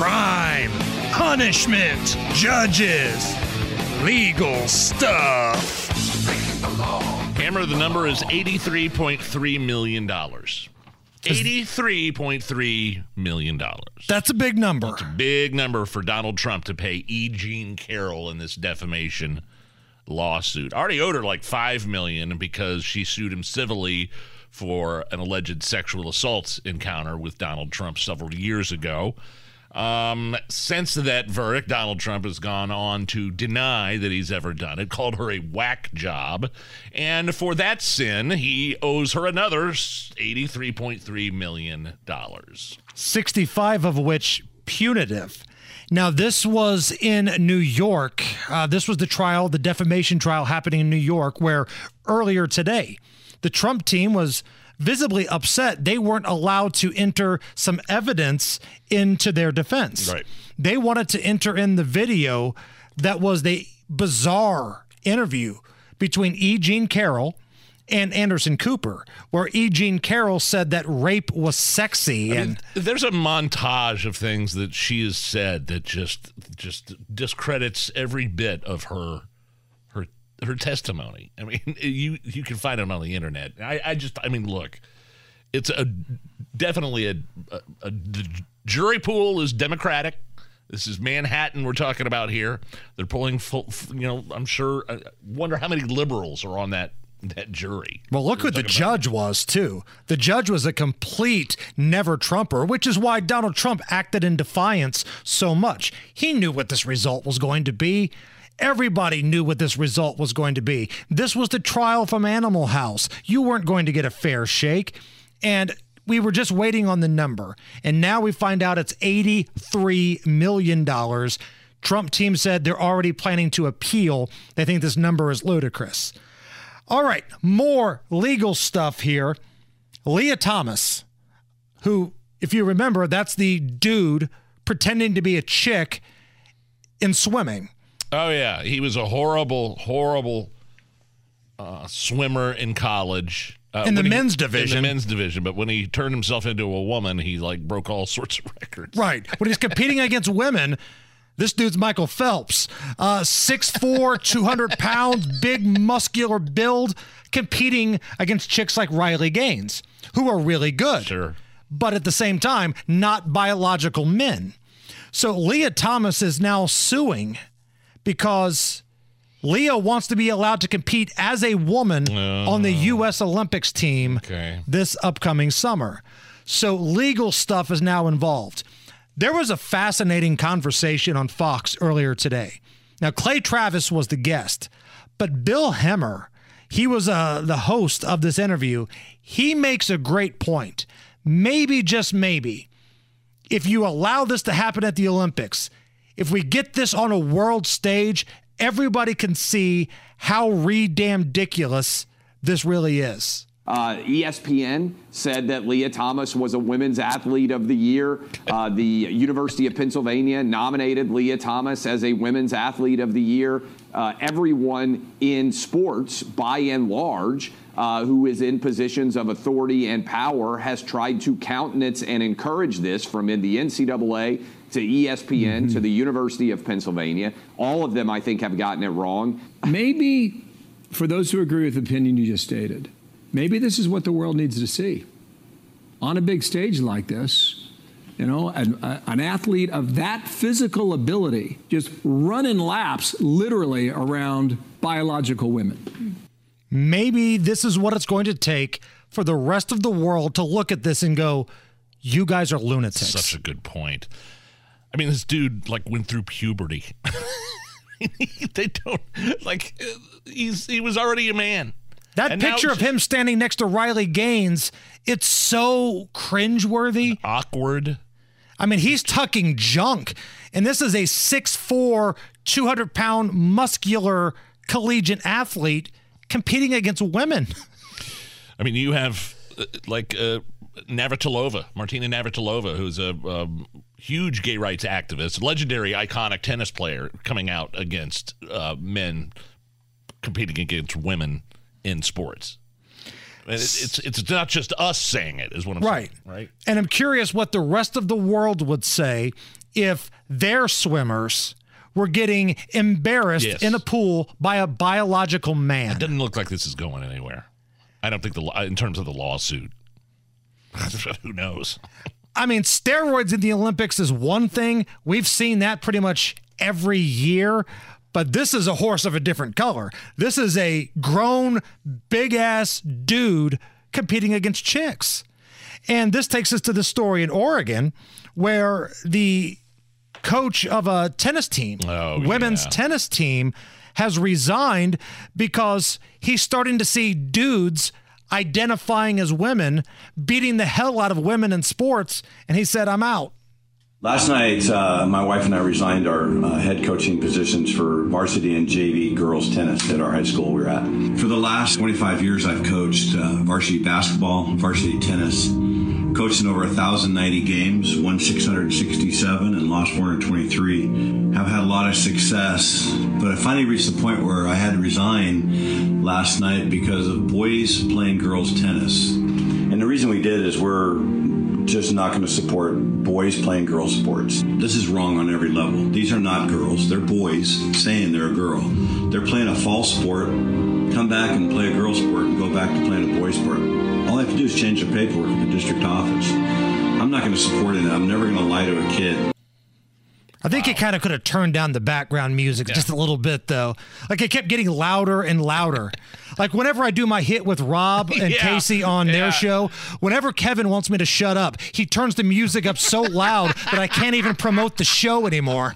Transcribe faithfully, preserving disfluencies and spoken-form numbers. crime, punishment, judges, legal stuff. Hemmer, the number is eighty-three point three million dollars. eighty-three point three million dollars. That's a big number. That's a big number for Donald Trump to pay E. Jean Carroll in this defamation lawsuit. Already owed her like five million dollars because she sued him civilly for an alleged sexual assault encounter with Donald Trump several years ago. Um, since that verdict, Donald Trump has gone on to deny that he's ever done it, called her a whack job. And for that sin, he owes her another eighty-three point three million dollars. sixty-five of which punitive. Now, this was in New York. Uh, this was the trial, the defamation trial happening in New York, where earlier today, the Trump team was visibly upset they weren't allowed to enter some evidence into their defense. Right. They wanted to enter in the video that was the bizarre interview between E. Jean Carroll and Anderson Cooper, where E. Jean Carroll said that rape was sexy. I and mean, there's a montage of things that she has said that just just discredits every bit of her her testimony. I mean, you you can find it on the internet. I, I just, I mean, look, it's a definitely a, a, a the jury pool is Democratic. This is Manhattan we're talking about here. They're pulling, full, you know, I'm sure, I wonder how many liberals are on that that jury. Well, look who the judge was, too. The judge was a complete never-Trumper, which is why Donald Trump acted in defiance so much. He knew what this result was going to be. Everybody knew what this result was going to be. This was the trial from Animal House. You weren't going to get a fair shake. And we were just waiting on the number. And now we find out it's eighty-three million dollars. Trump team said they're already planning to appeal. They think this number is ludicrous. All right, more legal stuff here. Lia Thomas, who, if you remember, that's the dude pretending to be a chick in swimming. Oh, yeah. He was a horrible, horrible uh, swimmer in college. Uh, in the he, men's division. In the men's division. But when he turned himself into a woman, he, like, broke all sorts of records. Right. When he's competing against women, this dude's Michael Phelps. Uh, six foot four, two hundred pounds, big muscular build, competing against chicks like Riley Gaines, who are really good. Sure. But at the same time, not biological men. So Lia Thomas is now suing because Lia wants to be allowed to compete as a woman oh. on the U S Olympics team okay. this upcoming summer. So legal stuff is now involved. There was a fascinating conversation on Fox earlier today. Now, Clay Travis was the guest, but Bill Hemmer, he was uh, the host of this interview. He makes a great point. Maybe, just maybe, if you allow this to happen at the Olympics, if we get this on a world stage, everybody can see how re-damn-diculous this really is. Uh, E S P N said that Lia Thomas was a Women's Athlete of the Year. Uh, the University of Pennsylvania nominated Lia Thomas as a Women's Athlete of the Year. Uh, everyone in sports, by and large, Uh, who is in positions of authority and power has tried to countenance and encourage this, from in the N C double A to E S P N mm-hmm. to the University of Pennsylvania. All of them, I think, have gotten it wrong. Maybe, for those who agree with the opinion you just stated, maybe this is what the world needs to see. On a big stage like this, you know, an, a, an athlete of that physical ability just running laps literally around biological women. Maybe this is what it's going to take for the rest of the world to look at this and go, you guys are lunatics. Such a good point. I mean, this dude, like, went through puberty. They don't, like, he's he was already a man. That and picture now, of him standing next to Riley Gaines, it's so cringeworthy. Awkward. I mean, he's tucking junk. And this is a six foot four, two hundred pound, muscular, collegiate athlete competing against women. I mean, you have uh, like uh, Navratilova, Martina Navratilova, who's a um, huge gay rights activist, legendary, iconic tennis player, coming out against uh, men competing against women in sports. And it, it's it's not just us saying it, is what I'm right. saying. Right. And I'm curious what the rest of the world would say if their swimmers were getting embarrassed yes. in a pool by a biological man. It doesn't look like this is going anywhere. I don't think the in terms of the lawsuit. Who knows? I mean, steroids in the Olympics is one thing. We've seen that pretty much every year. But this is a horse of a different color. This is a grown, big-ass dude competing against chicks. And this takes us to the story in Oregon where the coach of a tennis team, oh, women's yeah. tennis team, has resigned because he's starting to see dudes identifying as women, beating the hell out of women in sports, and he said, I'm out. Last night, uh, my wife and I resigned our uh, head coaching positions for varsity and J V girls tennis at our high school we were at. For the last twenty-five years, I've coached uh, varsity basketball, varsity tennis, coached in over one thousand ninety games, won six hundred sixty-seven and lost four hundred twenty-three. I've had a lot of success, but I finally reached the point where I had to resign last night because of boys playing girls tennis. And the reason we did is we're just not going to support boys playing girl sports. This is wrong on every level. These are not girls. They're boys saying they're a girl. They're playing a false sport, come back and play a girl sport, and go back to playing a boy sport. All I have to do is change the paperwork at the district office. I'm not going to support it. I'm never going to lie to a kid. I think wow. it kind of could have turned down the background music yeah. just a little bit, though. Like, it kept getting louder and louder. Like, whenever I do my hit with Rob and yeah. Casey on yeah. their show, whenever Kevin wants me to shut up, he turns the music up so loud that I can't even promote the show anymore.